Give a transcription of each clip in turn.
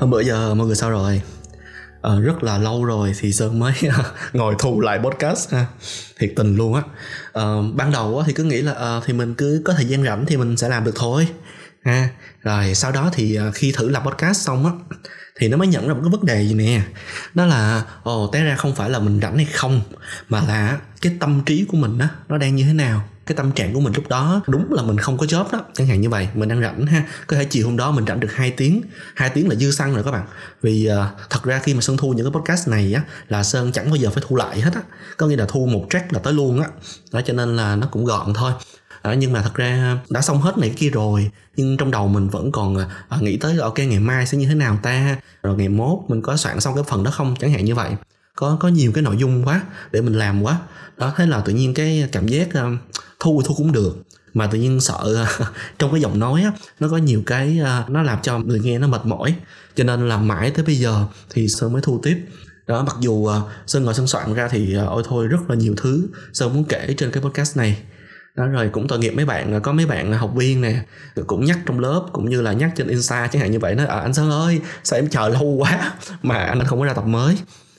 Hôm bữa giờ mọi người sao rồi? Rất là lâu rồi thì Sơn mới ngồi thu lại podcast ha. Thiệt tình luôn á. Ban đầu á, thì cứ nghĩ là thì mình cứ có thời gian rảnh thì mình sẽ làm được thôi ha. Rồi sau đó thì khi thử làm podcast xong á thì nó mới nhận ra một cái vấn đề gì nè. Đó là té ra không phải là mình rảnh hay không, mà là cái tâm trí của mình á, nó đang như thế nào. Cái tâm trạng của mình lúc đó, đúng là mình không có job đó, chẳng hạn như vậy, mình đang rảnh ha. Có thể chiều hôm đó mình rảnh được 2 tiếng là dư xăng rồi các bạn. Vì thật ra khi mà Sơn thu những cái podcast này á là Sơn chẳng bao giờ phải thu lại hết á, có nghĩa là thu một track là tới luôn á đó, cho nên là nó cũng gọn thôi. Nhưng mà thật ra đã xong hết này cái kia rồi, nhưng trong đầu mình vẫn còn nghĩ tới là ok ngày mai sẽ như thế nào ta, rồi ngày mốt mình có soạn xong cái phần đó không, chẳng hạn như vậy. Có nhiều cái nội dung quá để mình làm quá đó, thế là tự nhiên cái cảm giác thu cũng được, mà tự nhiên sợ trong cái giọng nói á, nó có nhiều cái nó làm cho người nghe nó mệt mỏi, cho nên là mãi tới bây giờ thì Sơn mới thu tiếp đó. Mặc dù Sơn ngồi Sơn soạn ra thì ôi thôi rất là nhiều thứ Sơn muốn kể trên cái podcast này đó, rồi cũng tội nghiệp mấy bạn, có mấy bạn học viên nè cũng nhắc trong lớp cũng như là nhắc trên Insta chẳng hạn như vậy, nói anh Sơn ơi sao em chờ lâu quá mà anh không có ra tập mới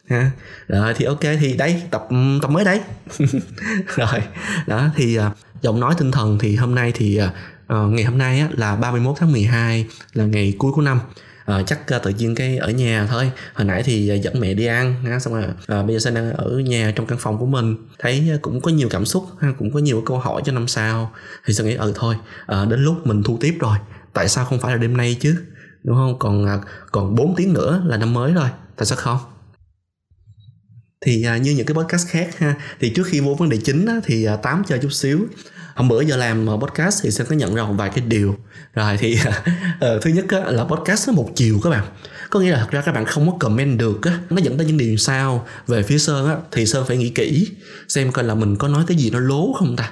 ha. Rồi thì ok thì đây tập mới đây rồi đó thì giọng nói tinh thần thì hôm nay thì ngày hôm nay á, là 31 tháng 12 là ngày cuối của năm. Chắc tự nhiên cái ở nhà thôi, hồi nãy thì dẫn mẹ đi ăn ha, xong rồi bây giờ Sơn đang ở nhà trong căn phòng của mình, thấy cũng có nhiều cảm xúc ha, cũng có nhiều câu hỏi cho năm sau, thì Sơn nghĩ thôi đến lúc mình thu tiếp rồi, tại sao không phải là đêm nay chứ, đúng không? Còn 4 tiếng nữa là năm mới rồi, tại sao không? Thì như những cái podcast khác ha, thì trước khi vô vấn đề chính á, thì tám chơi chút xíu. Hôm bữa giờ làm podcast thì Sơn có nhận ra một vài cái điều. Rồi thì thứ nhất á, là podcast nó một chiều các bạn. Có nghĩa là thật ra các bạn không có comment được á, nó dẫn tới những điều sao. Về phía Sơn á, thì Sơn phải nghĩ kỹ xem coi là mình có nói cái gì nó lố không ta.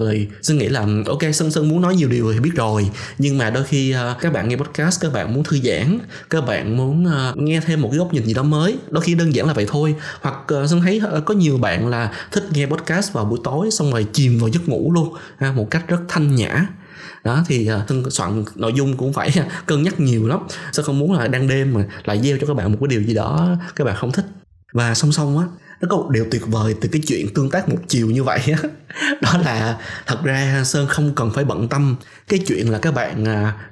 Vì Sơn nghĩ là ok Sơn muốn nói nhiều điều thì biết rồi, nhưng mà đôi khi các bạn nghe podcast các bạn muốn thư giãn, các bạn muốn nghe thêm một cái góc nhìn gì đó mới, đôi khi đơn giản là vậy thôi. Hoặc Sơn thấy có nhiều bạn là thích nghe podcast vào buổi tối xong rồi chìm vào giấc ngủ luôn ha, một cách rất thanh nhã đó. Thì Sơn soạn nội dung cũng phải cân nhắc nhiều lắm, Sơn không muốn là đang đêm mà lại gieo cho các bạn một cái điều gì đó các bạn không thích. Và song song á, nó có một điều tuyệt vời từ cái chuyện tương tác một chiều như vậy á, đó là thật ra Sơn không cần phải bận tâm cái chuyện là các bạn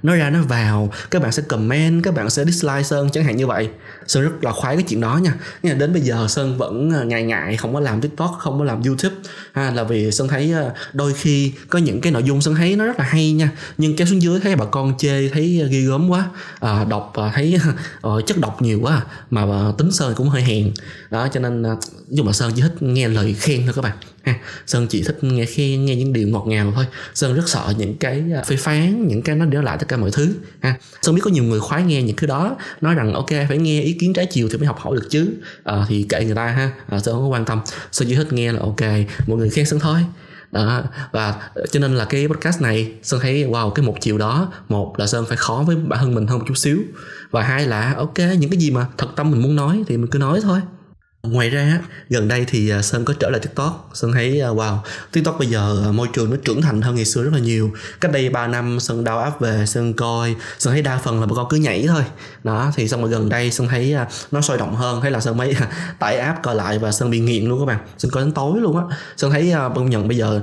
nói ra nói vào, các bạn sẽ comment, các bạn sẽ dislike Sơn chẳng hạn như vậy. Sơn rất là khoái cái chuyện đó nha. Nghĩa là đến bây giờ Sơn vẫn ngại không có làm TikTok, không có làm YouTube ha, là vì Sơn thấy đôi khi có những cái nội dung Sơn thấy nó rất là hay nha, nhưng kéo xuống dưới thấy bà con chê, thấy ghê gớm quá, đọc thấy chất độc nhiều quá, mà tính Sơn cũng hơi hèn đó, cho nên nhưng mà Sơn chỉ thích nghe lời khen thôi các bạn ha. Sơn chỉ thích nghe khen, nghe những điều ngọt ngào thôi. Sơn rất sợ những cái phê phán, những cái nó để lại tất cả mọi thứ ha. Sơn biết có nhiều người khoái nghe những cái đó, nói rằng ok phải nghe ý kiến trái chiều thì mới học hỏi được chứ, thì kệ người ta ha. Sơn không có quan tâm, Sơn chỉ thích nghe là ok mọi người khen Sơn thôi đó. Và cho nên là cái podcast này Sơn thấy wow, cái một chiều đó, một là Sơn phải khó với bản thân mình hơn một chút xíu, và hai là ok những cái gì mà thật tâm mình muốn nói thì mình cứ nói thôi. Ngoài ra gần đây thì Sơn có trở lại TikTok. Sơn thấy wow, TikTok bây giờ môi trường nó trưởng thành hơn ngày xưa rất là nhiều. Cách đây 3 năm Sơn đào áp về Sơn coi, Sơn thấy đa phần là bà con cứ nhảy thôi đó. Thì xong rồi gần đây Sơn thấy nó sôi động hơn, thế là Sơn mới tải app coi lại, và Sơn bị nghiện luôn các bạn. Sơn coi đến tối luôn á. Sơn thấy công nhận bây giờ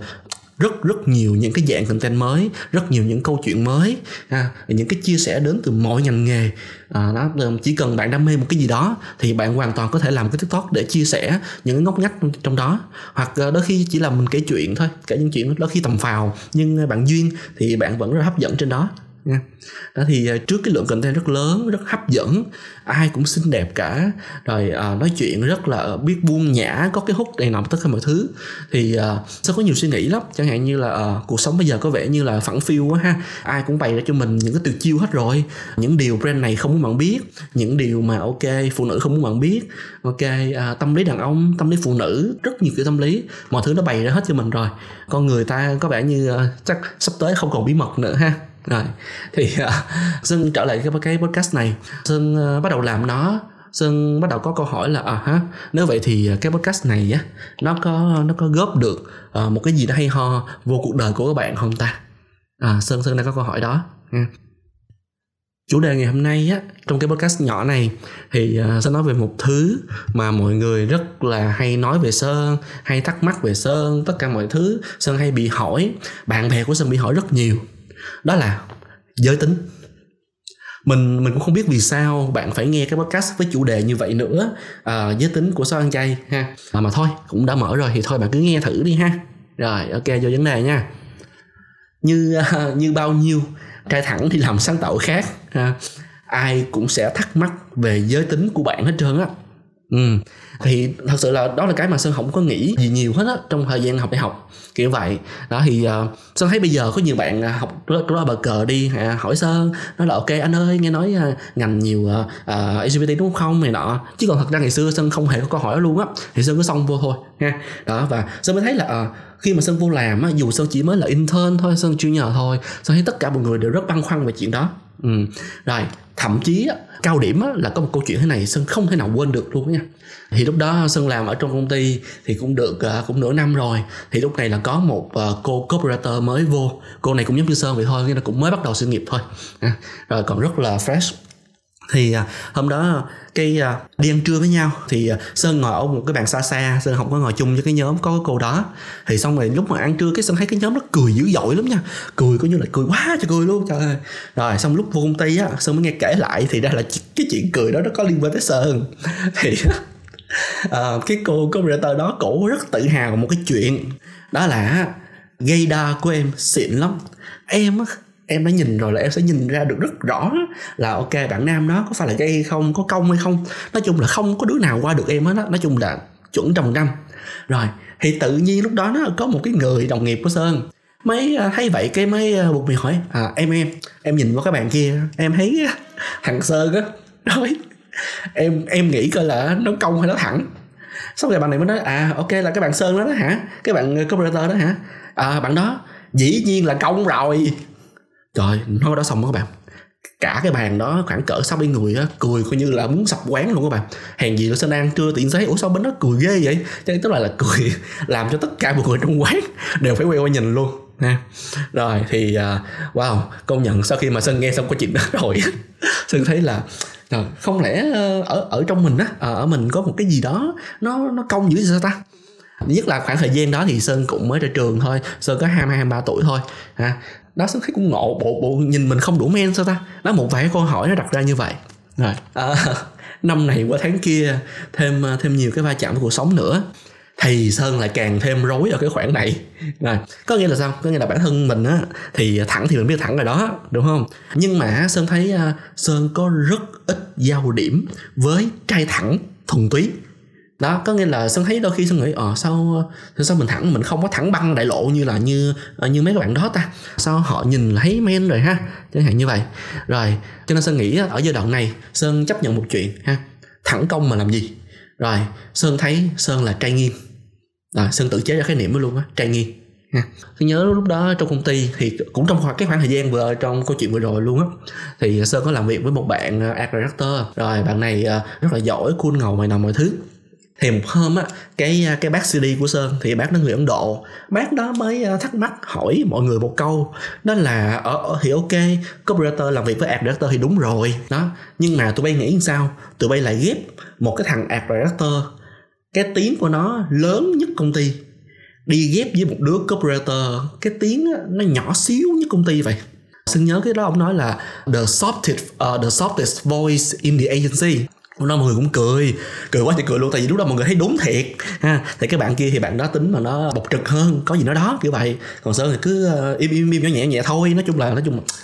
rất nhiều những cái dạng content mới, rất nhiều những câu chuyện mới ha, những cái chia sẻ đến từ mọi ngành nghề đó. Chỉ cần bạn đam mê một cái gì đó thì bạn hoàn toàn có thể làm cái TikTok để chia sẻ những cái ngóc ngách trong đó. Hoặc đôi khi chỉ là mình kể chuyện thôi, kể những chuyện đôi khi tầm phào, nhưng bạn duyên thì bạn vẫn rất hấp dẫn trên đó nha. Đó thì trước cái lượng content rất lớn, rất hấp dẫn, ai cũng xinh đẹp cả, rồi nói chuyện rất là biết buông nhã, có cái hút này nọ tất cả mọi thứ, thì sẽ có nhiều suy nghĩ lắm. Chẳng hạn như là cuộc sống bây giờ có vẻ như là phẳng phiu quá ha, ai cũng bày ra cho mình những cái tuyệt chiêu hết rồi, những điều brand này không muốn bạn biết, những điều mà ok phụ nữ không muốn bạn biết, ok tâm lý đàn ông, tâm lý phụ nữ, rất nhiều kiểu tâm lý, mọi thứ nó bày ra hết cho mình rồi. Con người ta có vẻ như chắc sắp tới không còn bí mật nữa ha. Rồi thì Sơn trở lại cái podcast này, Sơn bắt đầu làm nó, Sơn bắt đầu có câu hỏi là nếu vậy thì cái podcast này á, nó có góp được một cái gì đó hay ho vô cuộc đời của các bạn không ta. Sơn đang có câu hỏi đó. Chủ đề ngày hôm nay á, trong cái podcast nhỏ này thì sẽ nói về một thứ mà mọi người rất là hay nói về Sơn, hay thắc mắc về Sơn, tất cả mọi thứ Sơn hay bị hỏi, bạn bè của Sơn bị hỏi rất nhiều. Đó là giới tính. Mình cũng không biết vì sao bạn phải nghe cái podcast với chủ đề như vậy nữa, giới tính của Sơn ăn chay ha. Mà thôi, cũng đã mở rồi thì thôi bạn cứ nghe thử đi ha. Rồi, ok, vô vấn đề nha. Như bao nhiêu trai thẳng thì làm sáng tạo khác ha. Ai cũng sẽ thắc mắc về giới tính của bạn hết trơn á. Thì thật sự là đó là cái mà Sơn không có nghĩ gì nhiều hết á trong thời gian học đại học kiểu vậy đó. Thì Sơn thấy bây giờ có nhiều bạn học đó bờ cờ đi hỏi Sơn, nói là ok anh ơi, nghe nói ngành nhiều LGBT đúng không này nọ, chứ còn thật ra ngày xưa Sơn không hề có câu hỏi luôn á, thì Sơn cứ xông vô thôi ha. Đó, và Sơn mới thấy là khi mà Sơn vô làm á, dù Sơn chỉ mới là intern thôi, Sơn junior thôi, Sơn thấy tất cả mọi người đều rất băn khoăn về chuyện đó. Rồi thậm chí á, cao điểm á, là có một câu chuyện thế này Sơn không thể nào quên được luôn nha. Thì lúc đó Sơn làm ở trong công ty thì cũng được cũng nửa năm rồi, thì lúc này là có một cô copywriter mới vô. Cô này cũng giống như Sơn vậy thôi, nghĩa là cũng mới bắt đầu sự nghiệp thôi rồi, còn rất là fresh. Thì hôm đó cái đi ăn trưa với nhau thì Sơn ngồi ở một cái bàn xa xa, Sơn không có ngồi chung với cái nhóm có cái cô đó. Thì xong rồi lúc mà ăn trưa cái Sơn thấy cái nhóm nó cười dữ dội lắm nha, cười coi như là cười quá trời cười luôn, trời ơi. Rồi xong lúc vô công ty á, Sơn mới nghe kể lại thì ra là cái chuyện cười đó nó có liên quan tới Sơn. Thì cái cô copywriter đó, cổ rất tự hào một cái chuyện đó là gây đa của em xịn lắm, em đã nhìn rồi, là em sẽ nhìn ra được rất rõ là ok bạn nam đó có phải là gay hay không, có công hay không, nói chung là không có đứa nào qua được em hết á, nói chung là chuẩn 100%. Rồi thì tự nhiên lúc đó nó có một cái người đồng nghiệp của Sơn mấy thấy vậy cái mấy buộc miệng hỏi em nhìn qua cái bàn kia em thấy thằng Sơn á, nói em nghĩ coi là nó công hay nó thẳng. Xong rồi bạn này mới nói ok là cái bạn Sơn đó đó hả, cái bạn copywriter đó hả, bạn đó dĩ nhiên là công rồi. Trời, nó đã xong đó các bạn. Cả cái bàn đó khoảng cỡ 60 người á, cười coi như là muốn sập quán luôn các bạn. Hèn gì nó sẽ ăn trưa tiện thấy ủa sao bên đó cười ghê vậy, cho nên tức là cười làm cho tất cả mọi người trong quán đều phải quay qua nhìn luôn ha. Rồi thì wow, công nhận sau khi mà Sơn nghe xong câu chuyện đó rồi Sơn thấy là không lẽ ở trong mình á, ở mình có một cái gì đó nó công dữ sao ta. Nhất là khoảng thời gian đó thì Sơn cũng mới ra trường thôi, Sơn có 22-23 tuổi thôi ha. Đó, Sơn thấy cũng ngộ, bộ nhìn mình không đủ men sao ta. Đó, một vài câu hỏi nó đặt ra như vậy. Rồi năm này qua tháng kia thêm nhiều cái va chạm với cuộc sống nữa thì Sơn lại càng thêm rối ở cái khoảng này. Rồi có nghĩa là sao, có nghĩa là bản thân mình á thì thẳng thì mình biết thẳng rồi đó đúng không, nhưng mà Sơn thấy Sơn có rất ít giao điểm với trai thẳng thuần túy. Đó, có nghĩa là Sơn thấy đôi khi Sơn nghĩ sao mình thẳng, mình không có thẳng băng đại lộ như mấy các bạn đó ta, sao họ nhìn là thấy men rồi ha, chẳng hạn như vậy. Rồi cho nên Sơn nghĩ ở giai đoạn này Sơn chấp nhận một chuyện ha, thẳng công mà làm gì. Rồi Sơn thấy Sơn là trai nghiêng. Rồi Sơn tự chế ra khái niệm đó luôn á, trai nghiêng ha. Tôi nhớ lúc đó trong công ty thì cũng trong khoảng thời gian vừa trong câu chuyện vừa rồi luôn á, thì Sơn có làm việc với một bạn art director. Rồi bạn này rất là giỏi, cool ngầu mày nọ mọi thứ. Thì một hôm á, cái bác CD của Sơn thì bác đó người Ấn Độ, bác đó mới thắc mắc hỏi mọi người một câu đó là thì ok copywriter làm việc với art director thì đúng rồi đó, nhưng mà tụi bay nghĩ sao, tụi bay lại ghép một cái thằng art director cái tiếng của nó lớn nhất công ty đi ghép với một đứa copywriter cái tiếng nó nhỏ xíu nhất công ty vậy. Sơn nhớ cái đó ông nói là the softest voice in the agency. Hôm đó mọi người cũng cười quá trời cười luôn, tại vì lúc đó mọi người thấy đúng thiệt ha. Thì cái bạn kia thì bạn đó tính mà nó bộc trực hơn, có gì nói đó kiểu vậy, còn Sơn thì cứ im nhỏ nhẹ thôi. Nói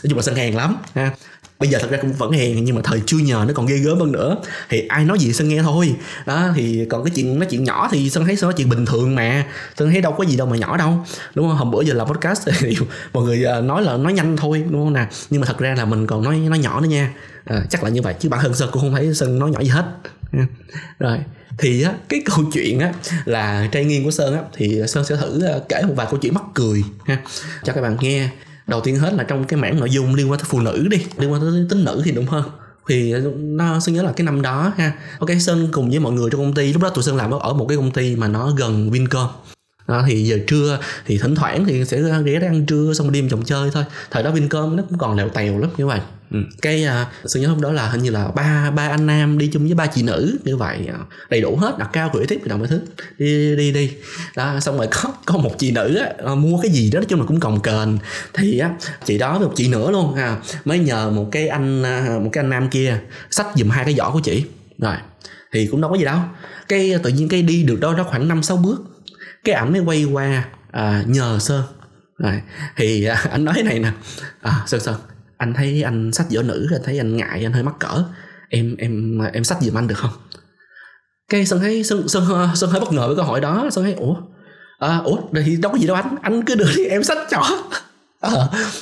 chung là Sơn hèn lắm ha. Bây giờ thật ra cũng vẫn hèn, nhưng mà thời chưa nhờ nó còn ghê gớm hơn nữa, thì ai nói gì Sơn nghe thôi đó. Thì còn cái chuyện nói chuyện nhỏ thì Sơn thấy Sơn nói chuyện bình thường mà, Sơn thấy đâu có gì đâu mà nhỏ đâu, đúng không. Hôm bữa giờ làm podcast thì mọi người nói là nói nhanh thôi đúng không nè, nhưng mà thật ra là mình còn nói nhỏ nữa nha. Chắc là như vậy, chứ bản thân Sơn cũng không thấy Sơn nói nhỏ gì hết. Rồi thì á, cái câu chuyện á là trai nghiêng của Sơn á, thì Sơn sẽ thử kể một vài câu chuyện mắc cười ha cho các bạn nghe. Đầu tiên hết là trong cái mảng nội dung liên quan tới phụ nữ đi, liên quan tới tính nữ thì đúng hơn. Thì Sơn nhớ là cái năm đó ha, ok Sơn cùng với mọi người trong công ty, lúc đó tụi Sơn làm ở một cái công ty mà nó gần Vincom. đó, thì giờ trưa thì thỉnh thoảng thì sẽ ghé ra ăn trưa xong đêm chồng chơi thôi. Thời đó Vincom nó cũng còn lèo tèo lắm như vậy. Cái sự nhớ lúc đó là hình như là ba anh nam đi chung với ba chị nữ như vậy, đầy đủ hết, đặt cao gửi tiếp đồng mọi thứ đi đó. Xong rồi có một chị nữ á, mua cái gì đó nói chung là cũng cồng kềnh, thì á chị đó với một chị nữa luôn ha, mới nhờ một cái anh nam kia xách giùm hai cái giỏ của chị. Rồi thì cũng đâu có gì đâu, cái tự nhiên cái đi được đâu đó khoảng 5-6 bước cái ảnh mới quay qua nhờ Sơn. Rồi thì ảnh nói này nè, Sơn anh thấy anh xách giỏ nữ, anh thấy anh ngại, anh hơi mắc cỡ, em xách giùm anh được không? Cái Sơn thấy Sơn hơi bất ngờ với câu hỏi đó. Sơn thấy ủa thì đâu có gì đâu anh cứ đưa đi em xách cho.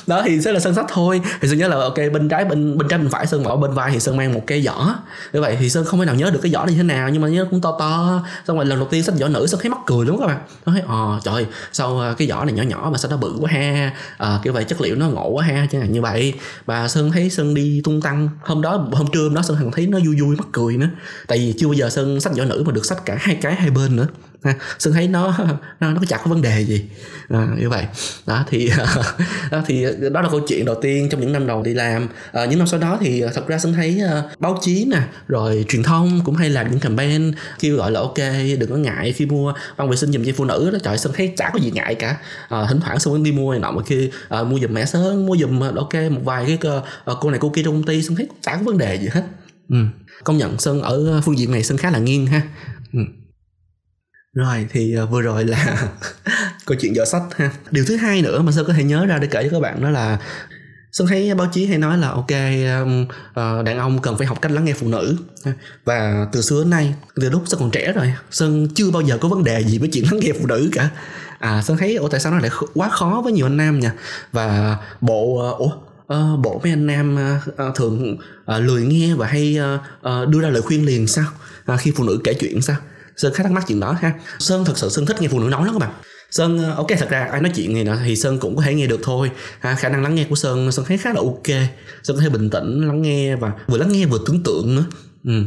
Đó thì sẽ là Sơn sách thôi. Thì Sơn nhớ là ok, bên trái bên phải Sơn bỏ bên vai thì Sơn mang một cái giỏ. Như vậy thì Sơn không thể nào nhớ được cái giỏ như thế nào, nhưng mà nhớ cũng to. Xong rồi lần đầu tiên sách giỏ nữ Sơn thấy mắc cười đúng không các bạn? Nó thấy trời, sao cái giỏ này nhỏ mà sao nó bự quá ha, kiểu vậy chất liệu nó ngộ quá ha, chẳng hạn như vậy. Và Sơn thấy Sơn đi tung tăng hôm trưa đó Sơn còn thấy nó vui mắc cười nữa. Tại vì chưa bao giờ Sơn sách giỏ nữ mà được sách cả hai bên nữa. Sơn thấy nó chả có vấn đề gì như vậy đó. Thì đó là câu chuyện đầu tiên trong những năm đầu đi làm. Những năm sau đó thì thật ra Sơn thấy báo chí nè, rồi truyền thông cũng hay làm những campaign kêu gọi là ok đừng có ngại khi mua băng vệ sinh giùm cho phụ nữ đó. Trời, Sơn thấy chả có gì ngại cả. Thỉnh thoảng Sơn đi mua này nọ mà kia, mua giùm mẹ Sơn, mua giùm ok một vài cái cô này cô kia trong công ty. Sơn thấy chả có vấn đề gì hết. Công nhận Sơn ở phương diện này Sơn khá là nghiêng ha. Rồi thì vừa rồi là câu chuyện giỏ sách ha. Điều thứ hai nữa mà Sơn có thể nhớ ra để kể cho các bạn đó là Sơn thấy báo chí hay nói là ok đàn ông cần phải học cách lắng nghe phụ nữ. Và từ xưa đến nay, từ lúc Sơn còn trẻ rồi, Sơn chưa bao giờ có vấn đề gì với chuyện lắng nghe phụ nữ cả. Sơn thấy tại sao nó lại quá khó với nhiều anh nam nha. Và bộ mấy anh nam thường lười nghe và hay đưa ra lời khuyên liền sao khi phụ nữ kể chuyện sao? Sơn khá thắc mắc chuyện đó ha. Sơn thật sự Sơn thích nghe phụ nữ nói lắm các bạn. Sơn ok, thật ra ai nói chuyện này thì Sơn cũng có thể nghe được thôi. Khả năng lắng nghe của Sơn thấy khá là ok. Sơn có thể bình tĩnh lắng nghe và vừa lắng nghe vừa tưởng tượng nữa,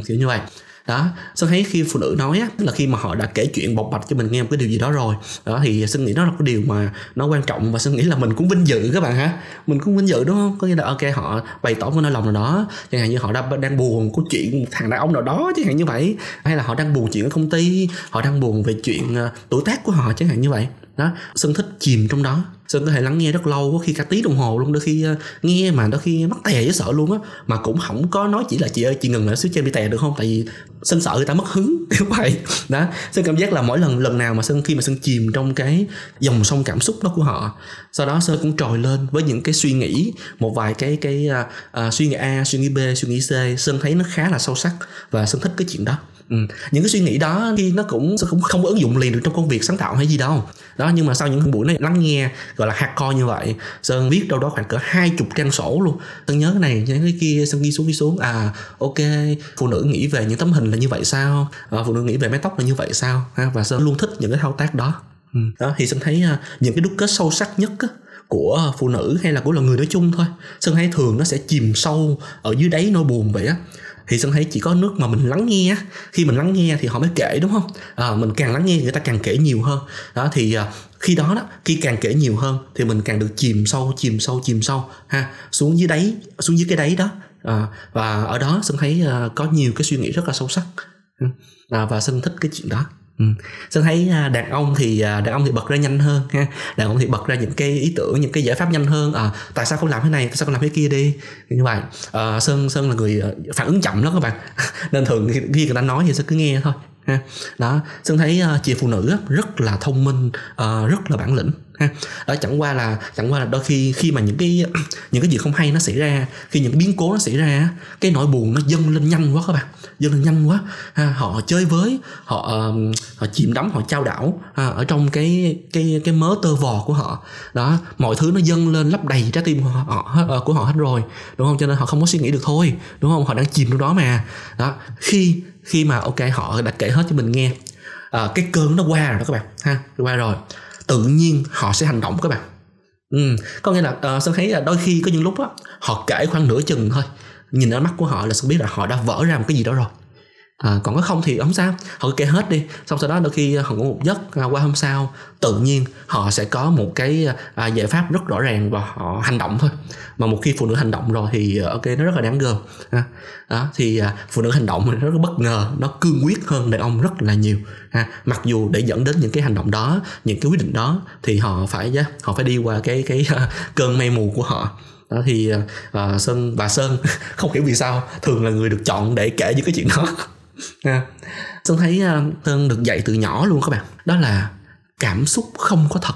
kiểu như vậy đó. Sơn thấy khi phụ nữ nói á, tức là khi mà họ đã kể chuyện bộc bạch cho mình nghe một cái điều gì đó rồi đó, thì Sơn nghĩ đó là cái điều mà nó quan trọng. Và Sơn nghĩ là mình cũng vinh dự các bạn ha, mình cũng vinh dự đúng không? Có nghĩa là ok, họ bày tỏ một nỗi lòng nào đó, chẳng hạn như họ đang buồn có chuyện một thằng đàn ông nào đó chẳng hạn như vậy, hay là họ đang buồn chuyện ở công ty, họ đang buồn về chuyện tuổi tác của họ chẳng hạn như vậy đó. Sơn thích chìm trong đó. Sơn có thể lắng nghe rất lâu, có khi cả tiếng đồng hồ luôn, đôi khi nghe mà đôi khi mắc tè với sợ luôn á. Mà cũng không có nói chỉ là chị ơi chị ngừng lại xíu cho em bị tè được không, tại vì Sơn sợ người ta mất hứng kiểu vậy đó. Sơn cảm giác là mỗi lần nào mà Sơn chìm trong cái dòng sông cảm xúc đó của họ, sau đó Sơn cũng trồi lên với những cái suy nghĩ, một vài cái suy nghĩ A, suy nghĩ B, suy nghĩ C. Sơn thấy nó khá là sâu sắc và Sơn thích cái chuyện đó. Những cái suy nghĩ đó thì nó cũng không có ứng dụng liền được trong công việc sáng tạo hay gì đâu đó, nhưng mà sau những buổi này lắng nghe gọi là hardcore như vậy, Sơn viết đâu đó khoảng cỡ 20 trang sổ luôn. Sơn nhớ cái này nhớ cái kia, Sơn ghi xuống ok phụ nữ nghĩ về những tấm hình là như vậy sao, phụ nữ nghĩ về mái tóc là như vậy sao ha? Và Sơn luôn thích những cái thao tác đó. Đó thì Sơn thấy những cái đúc kết sâu sắc nhất của phụ nữ hay là của người nói chung thôi, Sơn thấy thường nó sẽ chìm sâu ở dưới đáy nỗi buồn vậy á. Thì Sơn thấy chỉ có nước mà mình lắng nghe, khi mình lắng nghe thì họ mới kể đúng không? Mình càng lắng nghe người ta càng kể nhiều hơn đó, thì khi đó khi càng kể nhiều hơn thì mình càng được chìm sâu ha, xuống dưới cái đáy đó. Và ở đó Sơn thấy có nhiều cái suy nghĩ rất là sâu sắc, và Sơn thích cái chuyện đó. Sơn thấy đàn ông thì bật ra nhanh hơn ha, đàn ông thì bật ra những cái ý tưởng, những cái giải pháp nhanh hơn. Tại sao không làm thế này, tại sao không làm thế kia đi, như vậy. Sơn là người phản ứng chậm lắm các bạn nên thường khi người ta nói thì Sơn cứ nghe thôi ha. Đó, Sơn thấy chị phụ nữ rất là thông minh, rất là bản lĩnh ha. Đó, chẳng qua là đôi khi mà những cái gì không hay nó xảy ra, khi những biến cố nó xảy ra, cái nỗi buồn nó dâng lên nhanh quá ha. Họ chơi với, họ chìm đắm, họ chao đảo ở trong cái mớ tơ vò của họ đó. Mọi thứ nó dâng lên lấp đầy trái tim của họ hết rồi đúng không, cho nên họ không có suy nghĩ được thôi đúng không, họ đang chìm trong đó mà. Đó, khi mà ok họ đã kể hết cho mình nghe, cái cơn nó qua rồi đó các bạn ha, qua rồi tự nhiên họ sẽ hành động các bạn. Có nghĩa là Sơn thấy là đôi khi có những lúc họ kể khoảng nửa chừng thôi, nhìn ở mắt của họ là Sơn biết là họ đã vỡ ra một cái gì đó rồi. Còn có không thì không sao, họ cứ kể hết đi. Xong sau đó đôi khi họ ngủ một giấc, qua hôm sau tự nhiên họ sẽ có một cái giải pháp rất rõ ràng và họ hành động thôi. Mà một khi phụ nữ hành động rồi thì ok, nó rất là đáng gờm. Đó, thì phụ nữ hành động rất là bất ngờ, nó cương quyết hơn đàn ông rất là nhiều. Mặc dù để dẫn đến những cái hành động đó, những cái quyết định đó thì họ phải đi qua cái cơn mây mù của họ. Đó thì bà Sơn không hiểu vì sao thường là người được chọn để kể những cái chuyện đó. Sơn thấy Sơn được dạy từ nhỏ luôn các bạn, đó là cảm xúc không có thật.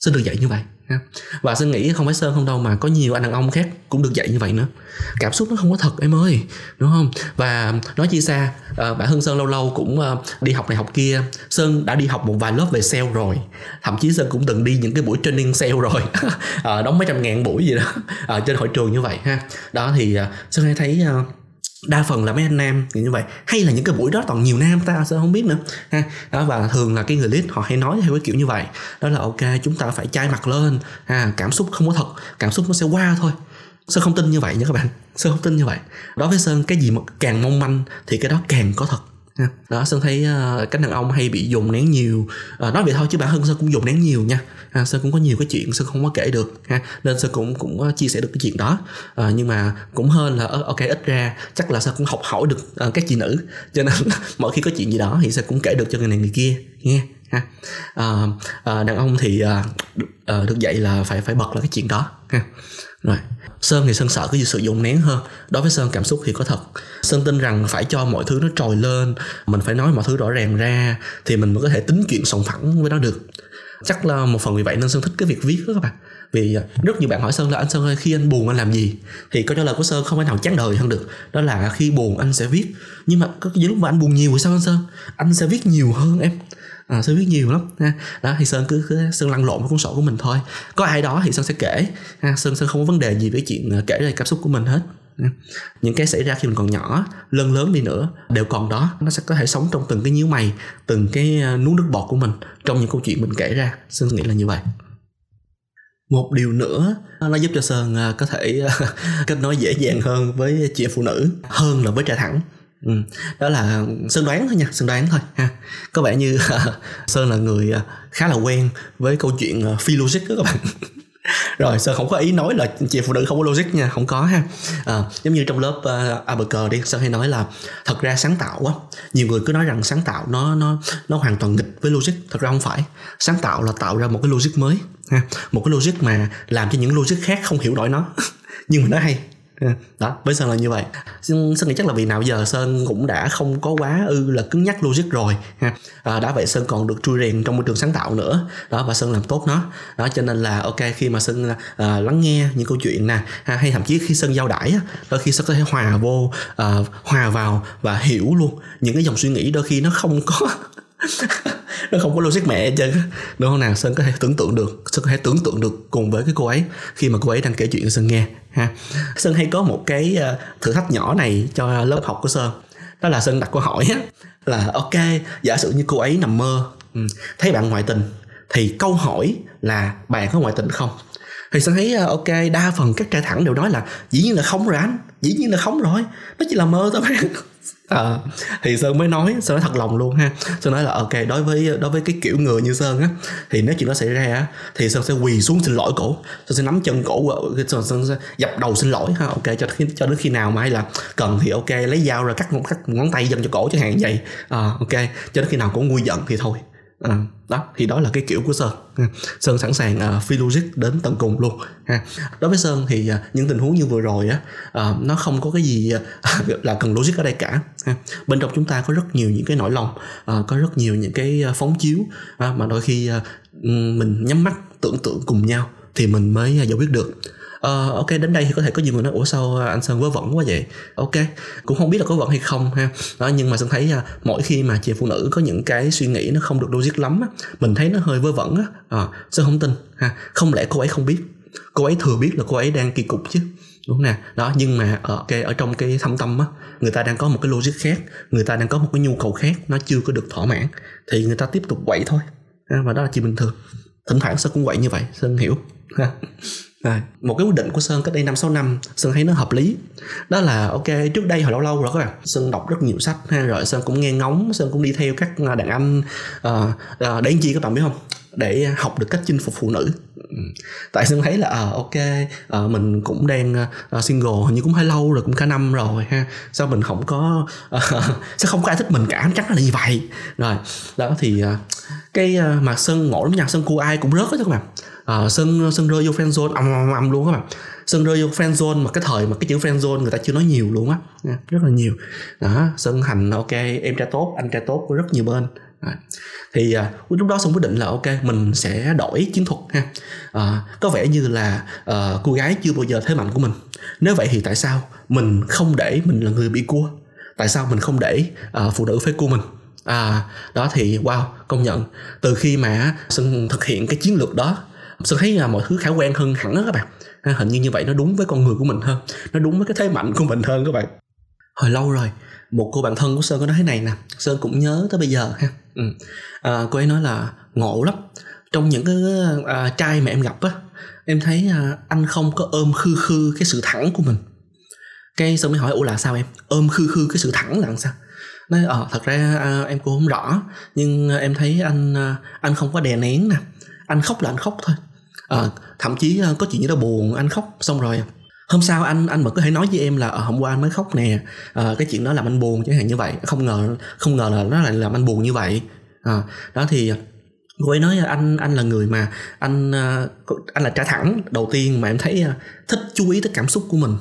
Sơn được dạy như vậy và Sơn nghĩ không phải Sơn không đâu mà có nhiều anh đàn ông khác cũng được dạy như vậy nữa. Cảm xúc nó không có thật em ơi, đúng không? Và nói chia xa, bản thân Sơn lâu lâu cũng đi học này học kia. Sơn đã đi học một vài lớp về sale rồi, thậm chí Sơn cũng từng đi những cái buổi training sale rồi, đóng mấy trăm ngàn buổi gì đó trên hội trường như vậy ha. Đó thì Sơn hay thấy đa phần là mấy anh nam như vậy, hay là những cái buổi đó toàn nhiều nam ta, Sơn không biết nữa ha. Đó, và thường là cái người lead họ hay nói theo cái kiểu như vậy, đó là ok, chúng ta phải chai mặt lên ha, cảm xúc không có thật, cảm xúc nó sẽ qua thôi. Sơn không tin như vậy nha các bạn, Sơn không tin như vậy. Đối với Sơn, cái gì mà càng mong manh thì cái đó càng có thật. Đó, Sơn thấy các đàn ông hay bị dồn nén nhiều. Nói vậy thôi chứ bản thân Sơn cũng dồn nén nhiều nha. Sơn cũng có nhiều cái chuyện Sơn không có kể được ha, nên Sơn cũng chia sẻ được cái chuyện đó. Nhưng mà cũng hơn là ok, ít ra chắc là Sơn cũng học hỏi được các chị nữ, cho nên mỗi khi có chuyện gì đó thì Sơn cũng kể được cho người này người kia nghe ha. Đàn ông thì được dạy là phải bật là cái chuyện đó ha. Rồi Sơn thì Sơn sợ cái sự dồn nén hơn. Đối với Sơn, cảm xúc thì có thật. Sơn tin rằng phải cho mọi thứ nó trồi lên, mình phải nói mọi thứ rõ ràng ra thì mình mới có thể tính chuyện sòng phẳng với nó được. Chắc là một phần vì vậy nên Sơn thích cái việc viết đó các bạn. Vì rất nhiều bạn hỏi Sơn là anh Sơn ơi, khi anh buồn anh làm gì? Thì câu trả lời của Sơn không phải nào chán đời hơn được, đó là khi buồn anh sẽ viết. Nhưng mà có những lúc mà anh buồn nhiều thì sao anh Sơn? Anh sẽ viết nhiều hơn em. Sơn viết nhiều lắm ha. Đó thì Sơn cứ Sơn lăn lộn với cuốn sổ của mình thôi. Có ai đó thì Sơn sẽ kể ha. Sơn không có vấn đề gì với chuyện kể ra cảm xúc của mình hết. Những cái xảy ra khi mình còn nhỏ, lớn lớn đi nữa đều còn đó. Nó sẽ có thể sống trong từng cái nhíu mày, từng cái nuốt nước bọt của mình, trong những câu chuyện mình kể ra. Sơn nghĩ là như vậy. Một điều nữa, nó giúp cho Sơn có thể kết nối dễ dàng hơn với chị em phụ nữ, hơn là với trai thẳng. Đó là Sơn đoán thôi nha, Sơn đoán thôi ha. Có vẻ như Sơn là người khá là quen với câu chuyện phi logic đó các bạn. Rồi Sơn không có ý nói là chị phụ nữ không có logic nha, không có ha. Giống như trong lớp ABC đi, Sơn hay nói là thật ra sáng tạo á, nhiều người cứ nói rằng sáng tạo nó hoàn toàn nghịch với logic. Thật ra không phải, sáng tạo là tạo ra một cái logic mới ha, một cái logic mà làm cho những logic khác không hiểu nổi nó. Nhưng mà nó hay. Đó, với Sơn là như vậy. Sơn nghĩ chắc là vì nào giờ Sơn cũng đã không có quá là cứng nhắc logic rồi ha. Đã vậy Sơn còn được trui rèn trong môi trường sáng tạo nữa đó, và Sơn làm tốt nó đó, cho nên là ok, khi mà Sơn lắng nghe những câu chuyện nè ha, hay thậm chí khi Sơn giao đãi, đôi khi Sơn có thể hòa vào và hiểu luôn những cái dòng suy nghĩ đôi khi nó không có nó không có logic mẹ chứ, đúng không nào? Sơn có thể tưởng tượng được, Sơn có thể tưởng tượng được cùng với cái cô ấy khi mà cô ấy đang kể chuyện cho Sơn nghe ha. Sơn hay có một cái thử thách nhỏ này cho lớp học của Sơn, đó là Sơn đặt câu hỏi là ok, giả sử như cô ấy nằm mơ thấy bạn ngoại tình thì câu hỏi là bạn có ngoại tình không. Thì Sơn thấy ok, đa phần các trai thẳng đều nói là dĩ nhiên là không rồi anh, dĩ nhiên là không rồi, nó chỉ là mơ thôi bạn. Thì Sơn nói thật lòng luôn ha. Sơn nói là ok, đối với cái kiểu người như Sơn á, thì nếu chuyện đó xảy ra á, thì Sơn sẽ quỳ xuống xin lỗi cổ, Sơn sẽ nắm chân cổ, Sơn sẽ dập đầu xin lỗi ha. Ok, cho đến khi nào mà hay là cần thì ok, lấy dao ra cắt ngón tay dâng cho cổ chẳng hạn vậy. Ok, cho đến khi nào cổ nguôi giận thì thôi. Đó thì đó là cái kiểu của Sơn. Sơn sẵn sàng phi logic đến tận cùng luôn ha. Đối với Sơn thì những tình huống như vừa rồi á, nó không có cái gì là cần logic ở đây cả ha. Bên trong chúng ta có rất nhiều những cái nỗi lòng, có rất nhiều những cái phóng chiếu mà đôi khi mình nhắm mắt tưởng tượng cùng nhau thì mình mới giải quyết được. Ok, đến đây thì có thể có nhiều người nói ủa sao anh Sơn vớ vẩn quá vậy. Ok, cũng không biết là có vẩn hay không ha. Đó, nhưng mà Sơn thấy mỗi khi mà chị phụ nữ có những cái suy nghĩ nó không được logic lắm á, mình thấy nó hơi vớ vẩn á, Sơn không tin ha. Không lẽ cô ấy không biết? Cô ấy thừa biết là cô ấy đang kỳ cục chứ, đúng nè. Đó, nhưng mà ok, ở trong cái thâm tâm á, người ta đang có một cái logic khác, người ta đang có một cái nhu cầu khác, nó chưa có được thỏa mãn thì người ta tiếp tục quậy thôi ha. Và đó là chuyện bình thường. Thỉnh thoảng Sơn cũng quậy như vậy, Sơn hiểu ha. Và một cái quyết định của Sơn cách đây 5-6 năm, Sơn thấy nó hợp lý. Đó là ok, trước đây hồi lâu lâu rồi các bạn, Sơn đọc rất nhiều sách ha, rồi Sơn cũng nghe ngóng, Sơn cũng đi theo các đàn anh để làm chi các bạn biết không? Để học được cách chinh phục phụ nữ. Tại Sơn thấy là mình cũng đang single hình như cũng hơi lâu rồi, cũng cả năm rồi ha, sao mình không có sẽ không có ai thích mình cả, chắc là như vậy rồi đó. Thì cái mà Sơn ngộ lắm nha, Sơn cua ai cũng rớt hết các bạn. Sơn rơi vô friend zone âm luôn các bạn. Sơn rơi vô friend zone mà cái thời mà cái chữ friend zone người ta chưa nói nhiều luôn á, rất là nhiều đó. Sơn hành ok, em trai tốt, anh trai tốt của rất nhiều bên. Thì lúc đó Sơn quyết định là ok, mình sẽ đổi chiến thuật ha. Có vẻ như là cô gái chưa bao giờ thế mạnh của mình. Nếu vậy thì tại sao mình không để mình là người bị cua? Tại sao mình không để phụ nữ phải cua mình? Đó thì wow, công nhận từ khi mà Sơn thực hiện cái chiến lược đó, Sơn thấy là mọi thứ khả quan hơn hẳn đó các bạn. Hình như vậy nó đúng với con người của mình hơn, nó đúng với cái thế mạnh của mình hơn các bạn. Hồi lâu rồi, một cô bạn thân của Sơn có nói thế này nè, Sơn cũng nhớ tới bây giờ ha. Cô ấy nói là ngộ lắm, trong những cái trai mà em gặp á, em thấy anh không có ôm khư khư cái sự thẳng của mình. Cái Sơn mới hỏi, ủa là sao em? Ôm khư khư cái sự thẳng là làm sao? Nói thật ra em cũng không rõ, nhưng em thấy anh không có đè nén nè, anh khóc là anh khóc thôi. Thậm chí có chuyện gì đó buồn anh khóc, xong rồi hôm sau anh mà có thể nói với em là hôm qua anh mới khóc nè, cái chuyện đó làm anh buồn chẳng hạn như vậy. Không ngờ là nó lại làm anh buồn như vậy. Đó thì cô ấy nói anh là người mà anh là trai thẳng đầu tiên mà em thấy thích chú ý tới cảm xúc của mình.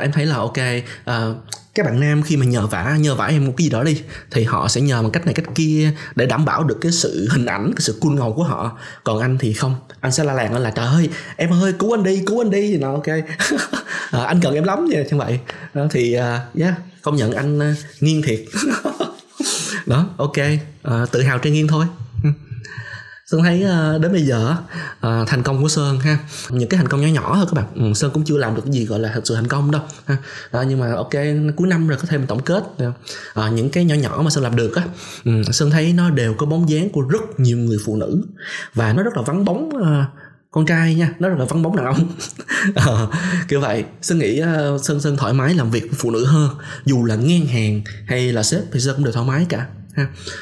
Em thấy là ok, các bạn nam khi mà nhờ vả em một cái gì đó đi thì họ sẽ nhờ bằng cách này cách kia để đảm bảo được cái sự hình ảnh, cái sự cool ngầu của họ. Còn anh thì không, anh sẽ la làng là trời ơi em ơi cứu anh đi nó ok. Anh cần em lắm vậy chẳng vậy. Đó thì công nhận anh nghiêng thiệt. Đó ok, tự hào trai nghiêng thôi. Sơn thấy đến bây giờ thành công của Sơn ha, những cái thành công nhỏ nhỏ thôi các bạn. Sơn cũng chưa làm được cái gì gọi là thực sự thành công đâu ha. Nhưng mà ok, cuối năm rồi có thể mình tổng kết những cái nhỏ nhỏ mà Sơn làm được á. Sơn thấy nó đều có bóng dáng của rất nhiều người phụ nữ, và nó rất là vắng bóng con trai nha, nó rất là vắng bóng đàn ông. Kiểu vậy. Sơn nghĩ Sơn thoải mái làm việc với phụ nữ hơn, dù là ngang hàng hay là sếp thì Sơn cũng đều thoải mái cả.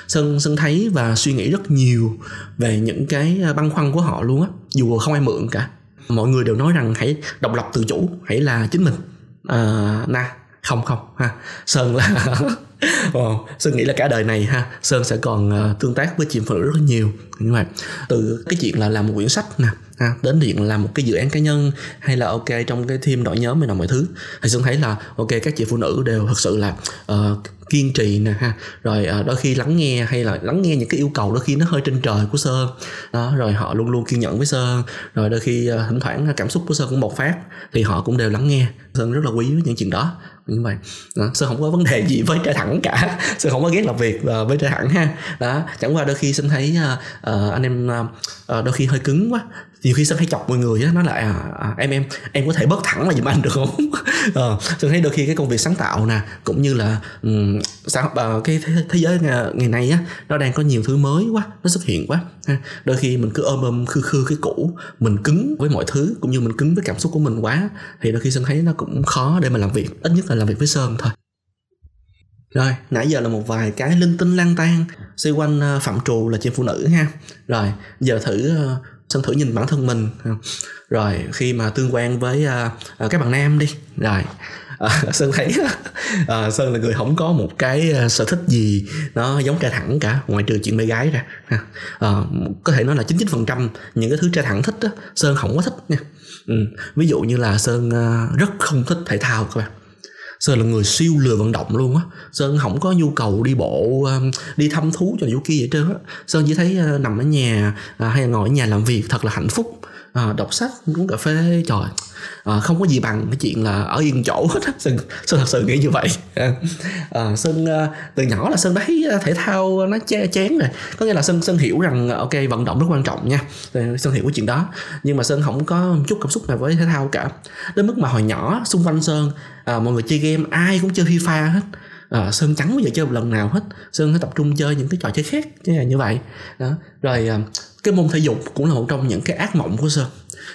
Sơn thấy và suy nghĩ rất nhiều về những cái băn khoăn của họ luôn á, dù không ai mượn cả. Mọi người đều nói rằng hãy độc lập tự chủ, hãy là chính mình. Không ha. Sơn là Sơn nghĩ là cả đời này ha, Sơn sẽ còn tương tác với chị em phụ nữ rất nhiều. Như vậy, từ cái chuyện là làm một quyển sách nè ha, đến chuyện làm một cái dự án cá nhân, hay là ok trong cái team đội nhóm này nọ mọi thứ, thì Sơn thấy là ok các chị phụ nữ đều thật sự là kiên trì nè ha, rồi đôi khi lắng nghe những cái yêu cầu đôi khi nó hơi trên trời của Sơn đó, rồi họ luôn luôn kiên nhẫn với Sơn, rồi đôi khi thỉnh thoảng cảm xúc của Sơn cũng bộc phát thì họ cũng đều lắng nghe. Sơn rất là quý với những chuyện đó. Như vậy đó, Sơn không có vấn đề gì với trai thẳng cả, Sơn không có ghét làm việc với trai thẳng ha. Đó, chẳng qua đôi khi Sơn thấy anh em đôi khi hơi cứng quá, nhiều khi Sơn hay chọc mọi người á, nói là em có thể bớt thẳng là giùm anh được không? Sơn thấy đôi khi cái công việc sáng tạo nè, cũng như là cái thế giới ngày nay á, nó đang có nhiều thứ mới quá, nó xuất hiện quá ha. Đôi khi mình cứ ôm khư cái cũ, mình cứng với mọi thứ cũng như mình cứng với cảm xúc của mình quá, thì đôi khi Sơn thấy nó cũng khó để mà làm việc, ít nhất là làm việc với Sơn thôi. Rồi, nãy giờ là một vài cái linh tinh lang tan xoay quanh phạm trù là chị em phụ nữ ha. Rồi, giờ Sơn thử nhìn bản thân mình. Rồi, khi mà tương quan với các bạn nam đi. Rồi, Sơn thấy Sơn là người không có một cái sở thích gì nó giống trai thẳng cả, ngoại trừ chuyện mê gái ra. Có thể nói là 99% những cái thứ trai thẳng thích đó, Sơn không có thích nha. Ví dụ như là Sơn rất không thích thể thao các bạn. Sơn là người siêu lười vận động luôn á. Sơn không có nhu cầu đi bộ, đi thăm thú cho vũ kia vậy trơn á. Sơn chỉ thấy nằm ở nhà hay là ngồi ở nhà làm việc thật là hạnh phúc, đọc sách, uống cà phê, trời, không có gì bằng cái chuyện là ở yên chỗ hết á. Sơn thật sự nghĩ như vậy. Sơn từ nhỏ là Sơn thấy thể thao nó chán rồi, có nghĩa là Sơn hiểu rằng ok vận động rất quan trọng nha, Sơn hiểu cái chuyện đó, nhưng mà Sơn không có chút cảm xúc nào với thể thao cả, đến mức mà hồi nhỏ xung quanh Sơn mọi người chơi game ai cũng chơi FIFA hết. Sơn chẳng bao giờ chơi một lần nào hết, Sơn phải tập trung chơi những cái trò chơi khác như vậy đó. Rồi cái môn thể dục cũng là một trong những cái ác mộng của Sơn,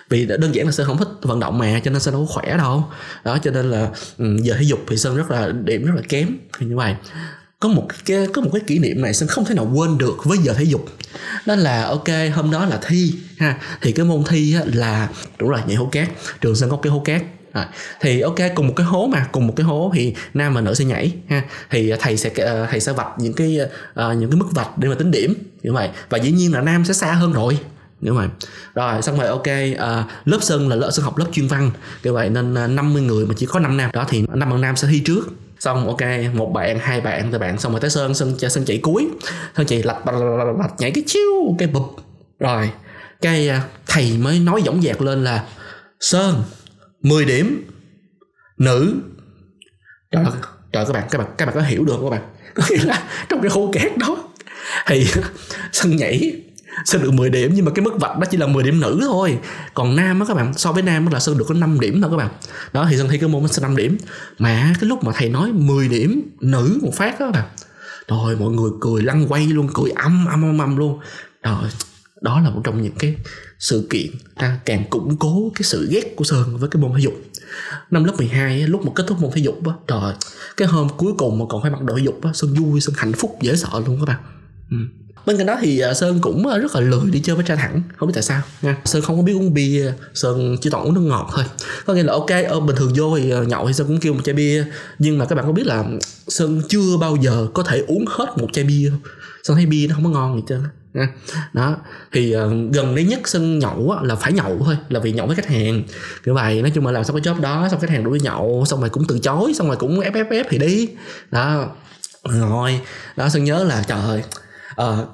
vì đơn giản là Sơn không thích vận động mà, cho nên Sơn đâu có khỏe đâu đó, cho nên là giờ thể dục thì Sơn rất là điểm rất là kém. Thì như vậy có một cái kỷ niệm này Sơn không thể nào quên được với giờ thể dục, đó là ok hôm đó là thi ha, thì cái môn thi là đúng rồi nhảy hố cát, trường Sơn có cái hố cát. À, thì ok cùng một cái hố thì nam và nữ sẽ nhảy ha, thì thầy sẽ vạch những cái mức vạch để mà tính điểm như vậy, và dĩ nhiên là nam sẽ xa hơn rồi như vậy. Rồi xong rồi ok lớp Sơn là lớp Sơn học lớp chuyên văn như vậy, nên 50 người mà chỉ có 5 nam đó, thì 5 bạn nam sẽ thi trước, xong ok một bạn hai bạn rồi bạn, xong rồi tới Sơn chạy cuối, Sơn chạy lạch nhảy cái chiêu cái bụp, rồi cái thầy mới nói dõng dạc lên là Sơn 10 điểm nữ. Trời các bạn có hiểu được không các bạn? Có nghĩa là trong cái hố cát đó thì Sơn nhảy Sơn được 10 điểm, nhưng mà cái mức vạch đó chỉ là 10 điểm nữ thôi, còn nam á các bạn, so với nam là Sơn được có 5 điểm thôi các bạn. Đó thì Sơn thi cái môn Sơn 5 điểm, mà cái lúc mà thầy nói 10 điểm nữ một phát đó các bạn, rồi mọi người cười lăn quay luôn, cười âm luôn. Rồi đó là một trong những cái sự kiện càng củng cố cái sự ghét của Sơn với cái môn thể dục. Năm lớp 12 lúc mà kết thúc môn thể dục á, trời, cái hôm cuối cùng mà còn phải mặc đội thể dục á, Sơn vui, Sơn hạnh phúc dễ sợ luôn các bạn. Bên cạnh đó thì Sơn cũng rất là lười đi chơi với trai thẳng, không biết tại sao nha. Sơn không có biết uống bia, Sơn chỉ toàn uống nước ngọt thôi. Có nghĩa là ok bình thường vô thì nhậu thì Sơn cũng kêu một chai bia, nhưng mà các bạn có biết là Sơn chưa bao giờ có thể uống hết một chai bia. Sơn thấy bia nó không có ngon gì trơn đó. Thì gần đây nhất Sơn nhậu là phải nhậu thôi, là vì nhậu với khách hàng như vậy. Nói chung là làm xong cái job đó, xong khách hàng đuổi đi nhậu, xong rồi cũng từ chối, xong rồi cũng ép thì đi đó. Rồi đó, Sơn nhớ là trời ơi,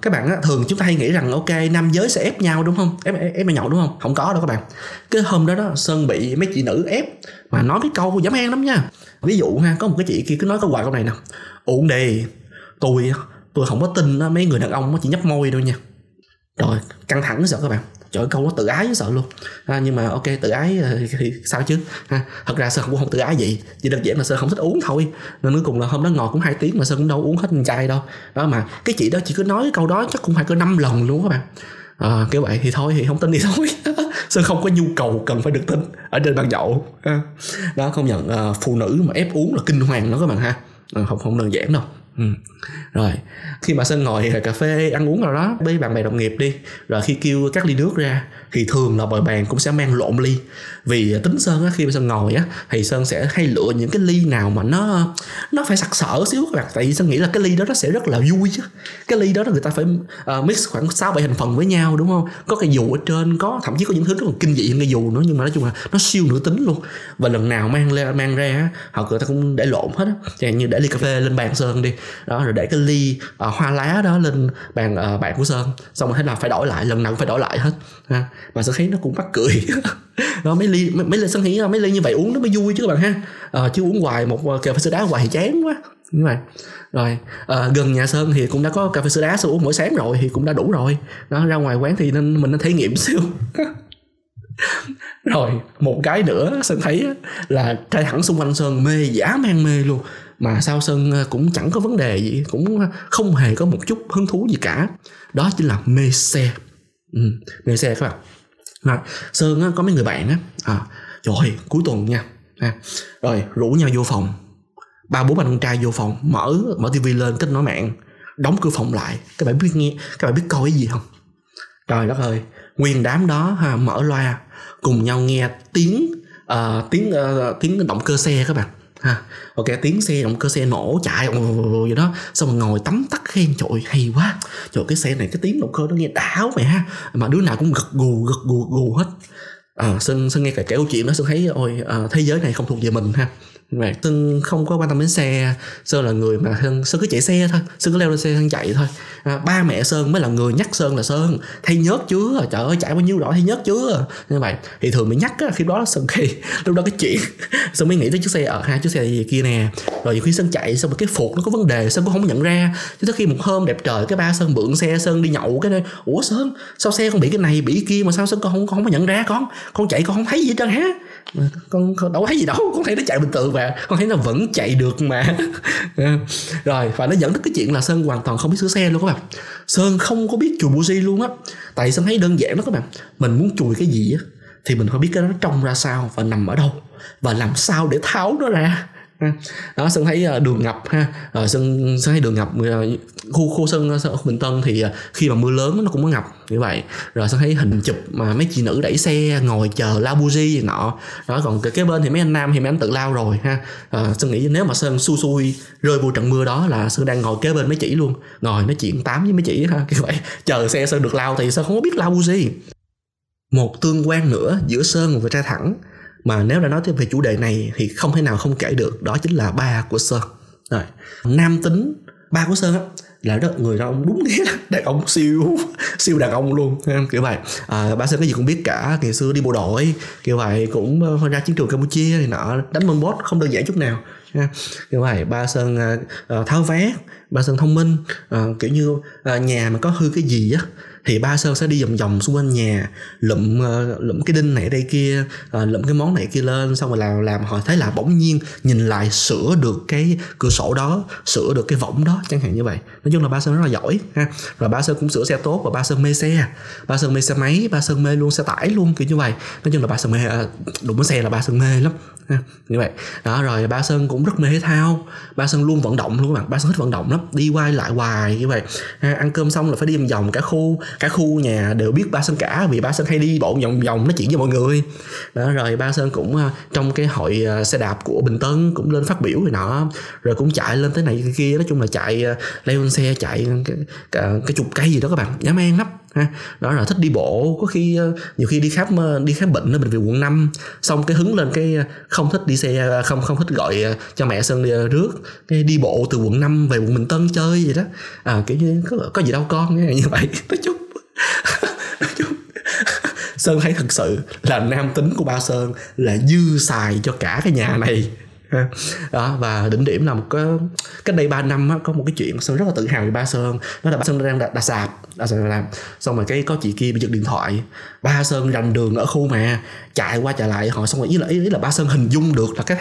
các bạn á, thường chúng ta hay nghĩ rằng ok nam giới sẽ ép nhau đúng không, ép mà nhậu đúng không? Không có đâu các bạn. Cái hôm đó đó Sơn bị mấy chị nữ ép mà nói cái câu dám ăn lắm nha. Ví dụ ha, có một cái chị kia cứ nói câu hoài câu này nè: uống đi, tôi không có tin mấy người đàn ông chỉ nhấp môi đâu nha. Rồi căng thẳng sợ các bạn, trời câu nó tự ái với sợ luôn ha. Nhưng mà ok tự ái thì sao chứ ha. Thật ra Sơn cũng không tự ái gì, chỉ đơn giản là Sơn không thích uống thôi, nên cuối cùng là hôm đó ngồi cũng 2 tiếng mà Sơn cũng đâu uống hết chai đâu đó. Mà cái chị đó chỉ cứ nói câu đó chắc cũng phải có 5 lần luôn các bạn. Kiểu vậy thì thôi, thì không tin thì thôi. Sơn không có nhu cầu cần phải được tin ở trên bàn nhậu ha. Đó, công nhận phụ nữ mà ép uống là kinh hoàng đó các bạn ha. Không đơn giản đâu. Rồi khi mà Sơn ngồi cà phê ăn uống nào đó với bạn bè đồng nghiệp đi, rồi khi kêu các ly nước ra thì thường là bồi bàn cũng sẽ mang lộn ly. Vì tính Sơn á, khi mà Sơn ngồi á thì Sơn sẽ hay lựa những cái ly nào mà nó phải sặc sỡ xíu các bạn. Tại vì Sơn nghĩ là cái ly đó nó sẽ rất là vui chứ. Cái ly đó người ta phải mix khoảng 6-7 thành phần với nhau đúng không? Có cái dù ở trên, có thậm chí có những thứ rất là kinh dị hơn cái dù nữa. Nhưng mà nói chung là nó siêu nữ tính luôn. Và lần nào mang ra á, người ta cũng để lộn hết á. Chẳng như để ly cà phê lên bàn Sơn đi đó, rồi để cái ly hoa lá đó lên bàn bạn của Sơn, xong rồi thế là phải đổi lại, lần nào cũng phải đổi lại hết ha. Mà Sơn thấy nó cũng mắc cười. Đó, mấy ly Sơn nghĩ mấy ly như vậy uống nó mới vui chứ các bạn ha. Chứ uống hoài một cà phê sữa đá hoài thì chán quá như vậy. Rồi gần nhà Sơn thì cũng đã có cà phê sữa đá Sơn uống mỗi sáng rồi thì cũng đã đủ rồi đó. Ra ngoài quán thì nên mình nên thể nghiệm siêu. Rồi một cái nữa Sơn thấy là trai thẳng xung quanh Sơn mê dã man mê luôn, mà sao Sơn cũng chẳng có vấn đề gì, cũng không hề có một chút hứng thú gì cả. Đó chính là mê xe. Mê xe các bạn. Rồi, Sơn có mấy người bạn á, trời ơi, cuối tuần nha ha. Rồi rủ nhau vô phòng, 3-4 bạn con trai vô phòng, mở tivi lên, kết nối mạng, đóng cửa phòng lại. Các bạn biết coi cái gì không? Trời đất ơi, nguyên đám đó ha, mở loa cùng nhau nghe tiếng động cơ xe các bạn ha. Ok, tiếng xe, động cơ xe nổ chạy vậy đó, xong rồi ngồi tấm tắc khen trời ơi, hay quá, trời cái xe này cái tiếng động cơ nó nghe đảo mẹ ha, mà đứa nào cũng gật gù hết. Sơn nghe cả kể câu chuyện đó, Sơn thấy ôi thế giới này không thuộc về mình ha. Mà Sơn không có quan tâm đến xe, Sơn là người mà Sơn cứ chạy xe thôi, Sơn cứ leo lên xe Sơn chạy thôi. Ba mẹ Sơn mới là người nhắc Sơn là Sơn thay nhớt chưa, trời ơi chạy bao nhiêu rõ thay nhớt chưa. Như vậy thì thường bị nhắc á, khi đó Sơn khi lúc đó cái chuyện Sơn mới nghĩ tới chiếc xe ở hai chiếc xe gì kia nè. Rồi nhiều khi Sơn chạy xong rồi cái phuộc nó có vấn đề Sơn cũng không nhận ra, cho tới khi một hôm đẹp trời cái ba Sơn mượn xe Sơn đi nhậu cái này, ủa Sơn sao xe con bị cái này bị cái kia mà sao Sơn con không có nhận ra, con chạy con không thấy gì hết trơn hả. Con đâu thấy gì đâu, con thấy nó chạy bình thường mà, con thấy nó vẫn chạy được mà. Rồi, và nó dẫn đến cái chuyện là Sơn hoàn toàn không biết sửa xe luôn các bạn. Sơn không có biết chùi buji luôn á. Tại Sơn thấy đơn giản đó các bạn, mình muốn chùi cái gì á thì mình phải biết cái đó nó trông ra sao và nằm ở đâu và làm sao để tháo nó ra. Đó, Sơn thấy đường ngập ha. Sơn thấy đường ngập khu Sơn Bình Tân thì khi mà mưa lớn nó cũng có ngập như vậy. Rồi Sơn thấy hình chụp mà mấy chị nữ đẩy xe ngồi chờ lao buji gì nọ đó. Còn cái bên thì mấy anh nam thì mấy anh tự lao rồi ha. Sơn nghĩ nếu mà Sơn xui rơi vô trận mưa đó là Sơn đang ngồi kế bên mấy chị luôn, ngồi nói chuyện tám với mấy chị ha, kiểu vậy. Chờ xe Sơn được lao thì Sơn không có biết lao buji. Một tương quan nữa giữa Sơn và Tra Thẳng mà nếu đã nói tiếp về chủ đề này thì không thể nào không kể được, đó chính là ba của Sơn. Rồi, nam tính ba của Sơn á là đó, người đó ông đúng nghĩa đàn ông siêu đàn ông luôn kiểu vậy. Ba Sơn cái gì cũng biết cả, ngày xưa đi bộ đội kiểu vậy, cũng ra chiến trường Campuchia này nọ, đánh mông bốt không đơn giản chút nào kiểu vậy. Ba Sơn tháo vát, ba Sơn thông minh, kiểu như nhà mà có hư cái gì á thì ba Sơn sẽ đi vòng vòng xung quanh nhà, lụm cái đinh này đây kia, lụm cái món này kia lên, xong rồi làm họ thấy là bỗng nhiên nhìn lại sửa được cái cửa sổ đó, sửa được cái võng đó chẳng hạn như vậy. Nói chung là ba Sơn rất là giỏi ha. Rồi ba Sơn cũng sửa xe tốt, và ba Sơn mê xe, ba Sơn mê xe máy, ba Sơn mê luôn xe tải luôn kiểu như vậy. Nói chung là ba Sơn mê đụng với xe là ba Sơn mê lắm ha, như vậy đó. Rồi ba Sơn cũng rất mê thể thao, ba Sơn luôn vận động luôn các bạn, ba Sơn thích vận động lắm, đi quay lại hoài như vậy ha. Ăn cơm xong là phải đi vòng vòng cả khu nhà đều biết ba Sơn cả, vì ba Sơn hay đi bộ vòng vòng nói chuyện với mọi người đó. Rồi ba Sơn cũng trong cái hội xe đạp của Bình Tân cũng lên phát biểu rồi nọ, rồi cũng chạy lên tới này kia, nói chung là chạy leo lên xe chạy cái chục cây gì đó các bạn, dã man lắm ha. Đó là thích đi bộ, có khi nhiều khi đi khám bệnh ở bệnh viện quận 5, xong cái hứng lên cái không thích đi xe, không thích gọi cho mẹ Sơn đi rước, cái đi bộ từ quận 5 về quận Bình Tân chơi vậy đó. Kiểu như có gì đâu con như vậy. Nói chung Sơn thấy thật sự là nam tính của ba Sơn là dư xài cho cả cái nhà này đó. Và đỉnh điểm là một cái cách đây 3 năm á, có một cái chuyện Sơn rất là tự hào về ba Sơn, đó là ba Sơn đang đạp sạp làm, xong rồi cái có chị kia bị giật điện thoại, ba Sơn rành đường ở khu mà chạy qua chạy lại họ, xong rồi ý là ba Sơn hình dung được là cái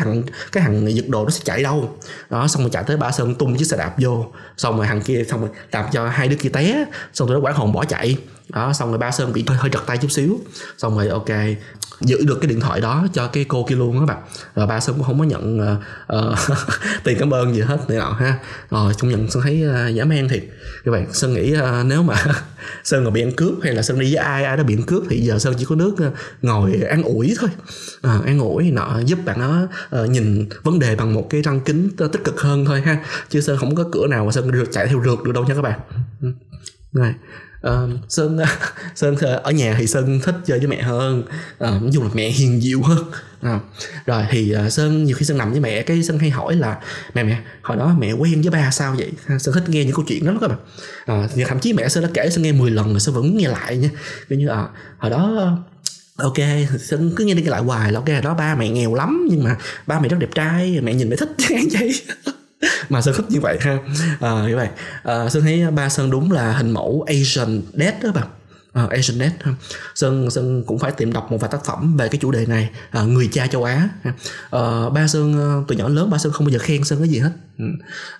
thằng giật đồ nó sẽ chạy đâu đó, xong rồi chạy tới ba Sơn tung chiếc xe đạp vô, xong rồi thằng kia xong rồi làm cho hai đứa kia té, xong rồi nó quản hồn bỏ chạy đó, xong rồi ba Sơn bị hơi trật tay chút xíu, xong rồi ok giữ được cái điện thoại đó cho cái cô kia luôn đó bạn. Rồi ba Sơn cũng không có nhận tiền cảm ơn gì hết này nọ ha. Rồi cũng nhận Sơn thấy dã man thiệt như vậy. Sơn nghĩ nếu mà Sơn mà bị ăn cướp hay là Sơn đi với ai đó bị ăn cướp thì giờ Sơn chỉ có nước ngồi an ủi thôi, an ủi nọ giúp bạn nó nhìn vấn đề bằng một cái răng kính tích cực hơn thôi ha, chứ Sơn không có cửa nào mà Sơn chạy theo rượt được đâu nha các bạn. Rồi Sơn ở nhà thì Sơn thích chơi với mẹ hơn, nói chung là mẹ hiền dịu hơn. Rồi thì Sơn nhiều khi Sơn nằm với mẹ cái Sơn hay hỏi là mẹ hồi đó mẹ quen với ba sao vậy ha? Sơn thích nghe những câu chuyện đó lắm các bạn. Thậm chí mẹ Sơn đã kể Sơn nghe 10 lần rồi Sơn vẫn nghe lại nha, kiểu như hồi đó ok Sơn cứ nghe đi lại hoài là ok hồi đó ba mẹ nghèo lắm nhưng mà ba mẹ rất đẹp trai, mẹ nhìn mẹ thích vậy. Mà Sơn thích như vậy ha. Như vậy Sơn thấy ba Sơn đúng là hình mẫu Asian Dad đó bạn. Asian Dad ha. Sơn cũng phải tìm đọc một vài tác phẩm về cái chủ đề này, người cha châu Á ha. Ba Sơn từ nhỏ lớn ba Sơn không bao giờ khen Sơn cái gì hết.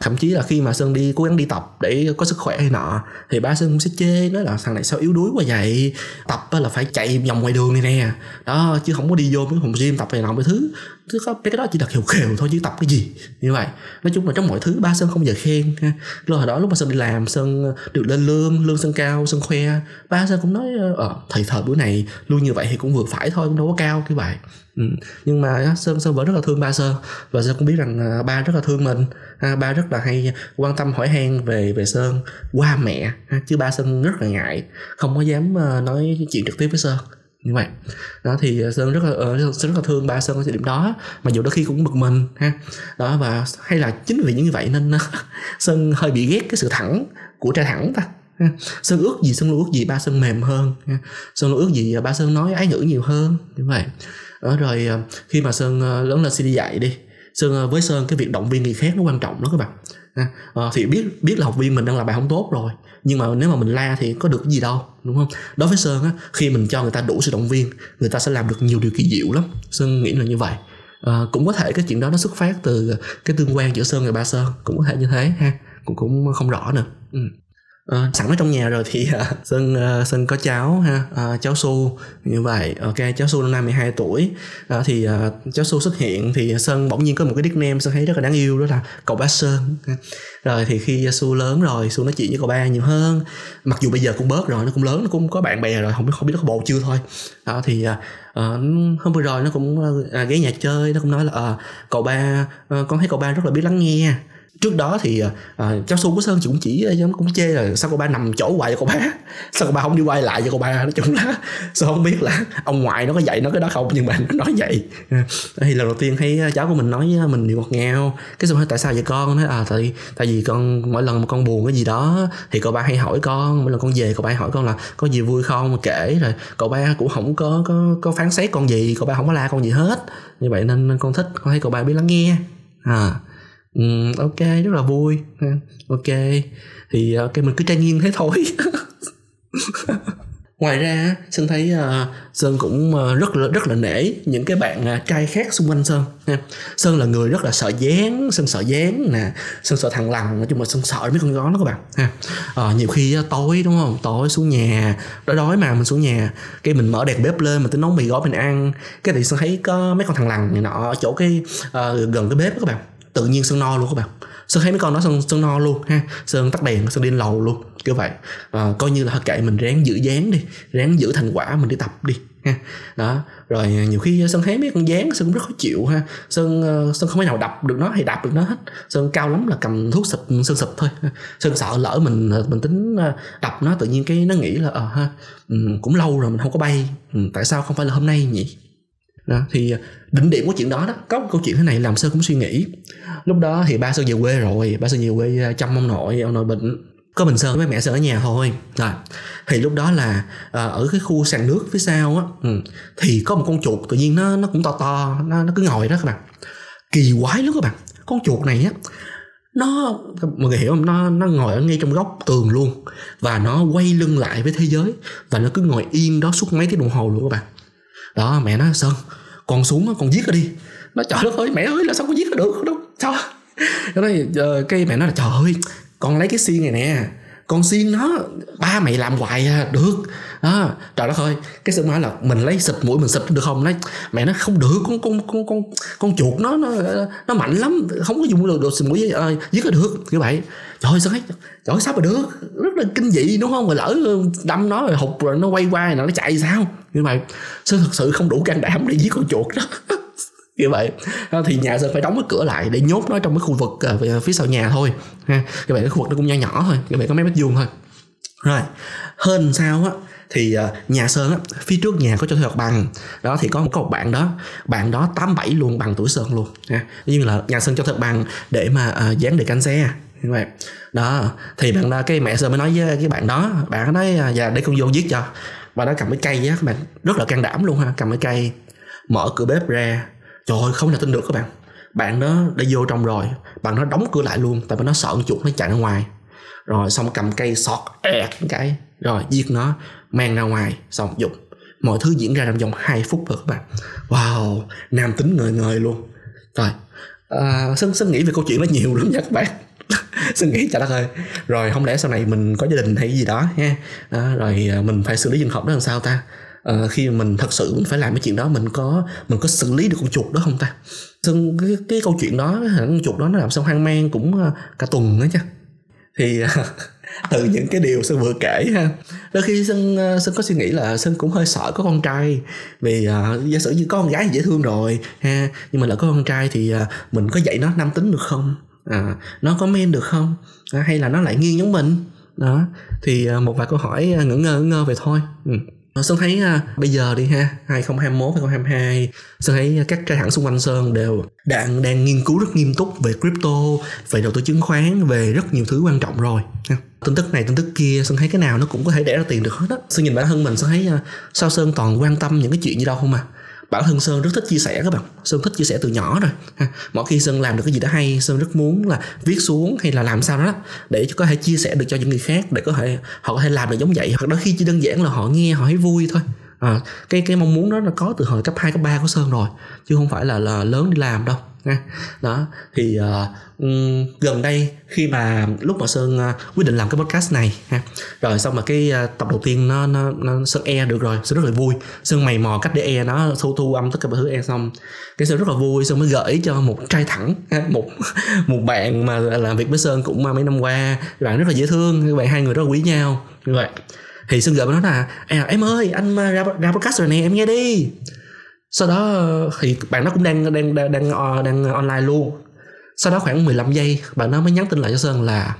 Thậm chí là khi mà Sơn đi cố gắng đi tập để có sức khỏe hay nọ thì ba Sơn cũng sẽ chê, nói là thằng này sao yếu đuối quá vậy, tập là phải chạy vòng ngoài đường này nè đó, chứ không có đi vô mấy phòng gym tập này nọ mấy thứ, cái đó chỉ là khều khều thôi chứ tập cái gì như vậy. Nói chung là trong mọi thứ ba Sơn không bao giờ khen ha. Rồi hồi đó lúc mà Sơn đi làm Sơn được lên lương Sơn cao, Sơn khoe ba Sơn cũng nói thầy thợ bữa này lương như vậy thì cũng vừa phải thôi, cũng đâu có cao như vậy. Nhưng mà Sơn vẫn rất là thương ba Sơn, và Sơn cũng biết rằng ba rất là thương mình, ba rất là hay quan tâm hỏi han về Sơn qua mẹ, chứ ba Sơn rất là ngại, không có dám nói chuyện trực tiếp với Sơn như vậy đó. Thì Sơn rất là thương ba Sơn ở thời điểm đó, mà dù đôi khi cũng bực mình ha đó. Và hay là chính vì như vậy nên Sơn hơi bị ghét cái sự thẳng của Tra Thẳng ta. Sơn ước gì ba Sơn mềm hơn, Sơn ước gì ba Sơn nói ái ngữ nhiều hơn như vậy. Rồi khi mà Sơn lớn lên sẽ đi dạy đi, với Sơn cái việc động viên người khác nó quan trọng lắm các bạn. thì biết là học viên mình đang làm bài không tốt rồi, nhưng mà nếu mà mình la thì có được cái gì đâu, đúng không? Đối với Sơn á, khi mình cho người ta đủ sự động viên, người ta sẽ làm được nhiều điều kỳ diệu lắm. Sơn nghĩ là như vậy. Cũng có thể cái chuyện đó nó xuất phát từ cái tương quan giữa Sơn và ba Sơn, cũng có thể như thế ha, cũng không rõ nữa. Sẵn ở trong nhà rồi thì Sơn có cháu ha, cháu Su như vậy. Ok, cháu Su năm nay 12 tuổi. Thì cháu Su xuất hiện thì Sơn bỗng nhiên có một cái nickname Sơn thấy rất là đáng yêu, đó là cậu ba Sơn. Rồi thì khi Su lớn rồi, Su nói chuyện với cậu ba nhiều hơn, mặc dù bây giờ cũng bớt rồi, nó cũng lớn, nó cũng có bạn bè rồi, không biết nó có bồ chưa thôi. Thì hôm vừa rồi nó cũng ghé nhà chơi, nó cũng nói là cậu ba, con thấy cậu ba rất là biết lắng nghe. Trước đó thì cháu Su của Sơn cũng chê là sao cậu ba nằm chỗ hoài cho cậu ba, sao cậu ba không đi quay lại cho cậu ba. Nói chung là Sơn không biết là ông ngoại nó có dạy nó cái đó không, nhưng mà nó nói vậy. Thì lần đầu tiên thấy cháu của mình nói với mình điều ngọt ngào, cái Sơn hỏi tại sao vậy con? Nói tại vì con mỗi lần mà con buồn cái gì đó thì cậu ba hay hỏi con, mỗi lần con về cậu ba hỏi con là có gì vui không mà kể, rồi cậu ba cũng không có phán xét con gì, cậu ba không có la con gì hết, như vậy nên con thích, con thấy cậu ba biết lắng nghe. Ok, rất là vui. Ok, thì ok mình cứ trai nhiên thế thôi. Ngoài ra Sơn thấy Sơn cũng rất là nể những cái bạn trai khác xung quanh Sơn. Sơn là người rất là sợ dán, Sơn sợ dán nè, Sơn sợ thằng lằn, nói chung là Sơn sợ mấy con gó đó các bạn ha. Nhiều khi tối, đúng không, tối xuống nhà đói mà mình xuống nhà cái mình mở đèn bếp lên, mình tính nấu mì gói mình ăn, cái thì Sơn thấy có mấy con thằng lằn này nọ ở chỗ cái gần cái bếp đó các bạn. Tự nhiên Sơn no luôn các bạn, Sơn thấy mấy con đó Sơn no luôn ha, Sơn tắt đèn, Sơn đi lên lầu luôn kiểu vậy. Coi như là kệ, mình ráng giữ dáng đi, ráng giữ thành quả mình đi tập đi ha. Đó, rồi nhiều khi Sơn thấy mấy con dáng Sơn cũng rất khó chịu ha. Sơn không thể nào đạp được nó hết, Sơn cao lắm là cầm thuốc sụp Sơn sụp thôi. Sơn sợ lỡ mình tính đập nó, tự nhiên cái nó nghĩ là cũng lâu rồi mình không có bay, tại sao không phải là hôm nay nhỉ? Đó, thì đỉnh điểm của chuyện đó có một câu chuyện thế này làm Sơn cũng suy nghĩ. Lúc đó thì ba Sơn về quê rồi, ba Sơn về quê chăm ông nội bệnh, có mình Sơn với mẹ Sơn ở nhà thôi. Rồi thì lúc đó là ở cái khu sàn nước phía sau á, thì có một con chuột tự nhiên nó cũng to, nó cứ ngồi đó các bạn. Kỳ quái lắm các bạn, con chuột này á, nó, mọi người hiểu không, nó ngồi ở ngay trong góc tường luôn, và nó quay lưng lại với thế giới, và nó cứ ngồi yên đó suốt mấy tiếng đồng hồ luôn các bạn. Đó, mẹ nói Sơn, con xuống con giết nó đi. Nó trời đất ơi, mẹ ơi, là sao con giết nó được đâu, sao? Nó nói, cái mẹ nói là trời ơi, con lấy cái xiên này nè, con xiên nó, ba mày làm hoài được. Đó, trời đất ơi, cái Sơn nói là mình lấy xịt mũi mình xịt được không? Nói, mẹ nó không được, con chuột nó mạnh lắm, không có dùng đồ xịt mũi giết nó được kiểu vậy. Trời ơi Sơn ấy, trời ơi, sao mà được, rất là kinh dị đúng không? Rồi lỡ đâm nó rồi hụt rồi nó quay qua nó chạy sao? Như vậy Sơn thật sự không đủ can đảm để giết con chuột đó. Như vậy thì nhà Sơn phải đóng cái cửa lại để nhốt nó trong cái khu vực phía sau nhà thôi ha. Như vậy cái khu vực nó cũng nhỏ thôi, như vậy có mấy mét vuông thôi. Rồi hơn sao á thì nhà Sơn á, phía trước nhà có cho thuê mặt bằng. Đó thì có một cậu bạn đó 87 luôn, bằng tuổi Sơn luôn ha. Nhưng là nhà Sơn cho thuê mặt bằng để mà dán đề canh xe. Như vậy đó thì bạn đó, cái mẹ Sơn mới nói với cái bạn nói dạ để con vô giết cho. Và nó cầm cái cây á các bạn, rất là can đảm luôn ha, cầm cái cây mở cửa bếp ra. Trời ơi, không thể tin được các bạn. Bạn đó đã vô trong rồi, bạn nó đóng cửa lại luôn, tại vì nó sợ con chuột nó chạy ra ngoài. Rồi xong cầm cây sọt ẹt cái, rồi giết nó, mang ra ngoài, xong dùng. Mọi thứ diễn ra trong vòng 2 phút rồi các bạn. Wow, nam tính ngời ngời luôn. Rồi, Sơn nghĩ về câu chuyện đó nhiều lắm nha các bạn. Sơn nghĩ trời đất ơi, rồi không lẽ sau này mình có gia đình hay gì đó ha, rồi mình phải xử lý trường hợp đó làm sao ta? Khi mình thật sự mình phải làm cái chuyện đó, mình có xử lý được con chuột đó không ta? Sơn cái câu chuyện đó, con chuột đó nó làm Sơn hoang mang cũng cả tuần đấy chứ. Thì từ những cái điều Sơn vừa kể ha, đôi khi Sơn có suy nghĩ là Sơn cũng hơi sợ có con trai, vì giả sử như có con gái thì dễ thương rồi ha, nhưng mà là có con trai thì mình có dạy nó nam tính được không? Nó có men được không? Hay là nó lại nghiêng giống mình? Đó thì một vài câu hỏi ngẩn ngơ vậy thôi. Sơn thấy bây giờ đi ha, 2021, 2022, Sơn thấy các trai thẳng xung quanh Sơn đều đang nghiên cứu rất nghiêm túc về crypto, về đầu tư chứng khoán, về rất nhiều thứ quan trọng rồi ha. Tin tức này tin tức kia, Sơn thấy cái nào nó cũng có thể đẻ ra tiền được hết á. Sơn nhìn bản thân mình, Sơn thấy sao Sơn toàn quan tâm những cái chuyện gì đâu không à, bản thân Sơn rất thích chia sẻ các bạn. Sơn thích chia sẻ từ nhỏ rồi. Mỗi khi Sơn làm được cái gì đó hay, Sơn rất muốn là viết xuống hay là làm sao đó để có thể chia sẻ được cho những người khác, để có thể họ có thể làm được giống vậy, hoặc đôi khi chỉ đơn giản là họ nghe họ thấy vui thôi. Cái mong muốn đó là có từ hồi cấp 2, cấp 3 của Sơn rồi, chứ không phải là lớn đi làm đâu nha. Đó thì gần đây khi mà lúc mà Sơn quyết định làm cái podcast này ha, rồi xong mà cái tập đầu tiên nó Sơn air được rồi, Sơn rất là vui. Sơn mày mò cách để air nó, thu âm tất cả mọi thứ air xong, cái Sơn rất là vui. Sơn mới gửi cho một trai thẳng ha, một bạn mà làm việc với Sơn cũng mấy năm qua, bạn rất là dễ thương, bạn hai người rất là quý nhau như vậy. Thì Sơn gửi nó là em ơi, anh ra podcast rồi nè, em nghe đi. Sau đó thì bạn nó cũng đang online luôn. Sau đó khoảng 15 giây bạn nó mới nhắn tin lại cho Sơn là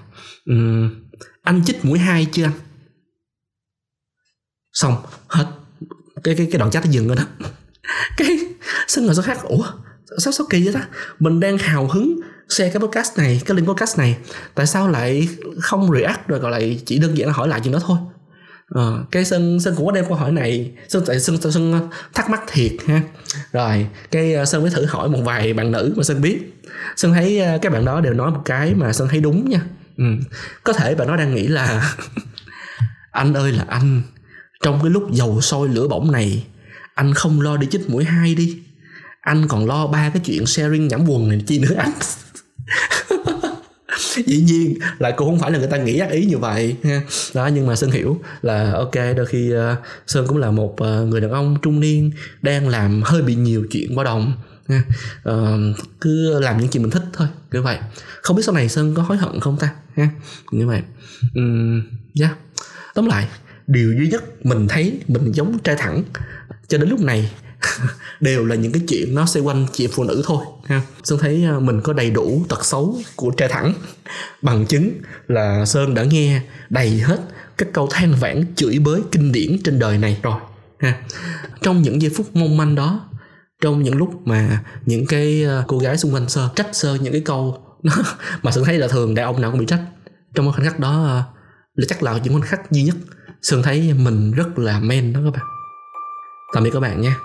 anh chích mũi 2 chưa anh? Xong hết cái đoạn chat nó dừng rồi đó. Cái Sơn ngồi Sơn khác, ủa sao kỳ vậy ta? Mình đang hào hứng share cái podcast này, cái link podcast này, tại sao lại không react rồi, gọi lại chỉ đơn giản là hỏi lại chuyện đó thôi. Cái Sơn cũng có đem câu hỏi này, Sơn thắc mắc thiệt ha. Rồi cái Sơn mới thử hỏi một vài bạn nữ mà Sơn biết. Sơn thấy các bạn đó đều nói một cái mà Sơn thấy đúng nha. Có thể bạn nó đang nghĩ là anh ơi là anh, trong cái lúc dầu sôi lửa bỏng này, anh không lo đi chích mũi 2 đi, anh còn lo ba cái chuyện sharing nhảm quần này chi nữa anh. Dĩ nhiên là cũng không phải là người ta nghĩ ác ý như vậy ha. Đó, nhưng mà Sơn hiểu là ok, đôi khi Sơn cũng là một người đàn ông trung niên đang làm hơi bị nhiều chuyện bao đồng ha. Cứ làm những chuyện mình thích thôi, như vậy. Không biết sau này Sơn có hối hận không ta ha, như vậy. Tóm lại, điều duy nhất mình thấy mình giống trai thẳng cho đến lúc này đều là những cái chuyện nó xoay quanh chị phụ nữ thôi ha. Sơn thấy mình có đầy đủ tật xấu của trai thẳng, bằng chứng là Sơn đã nghe đầy hết các câu than vãn chửi bới kinh điển trên đời này rồi ha. Trong những giây phút mong manh đó, trong những lúc mà những cái cô gái xung quanh Sơn trách Sơn những cái câu mà Sơn thấy là thường đàn ông nào cũng bị trách, trong khoảnh khắc đó là chắc là những khoảnh khắc duy nhất Sơn thấy mình rất là men đó các bạn. Tạm biệt các bạn nha.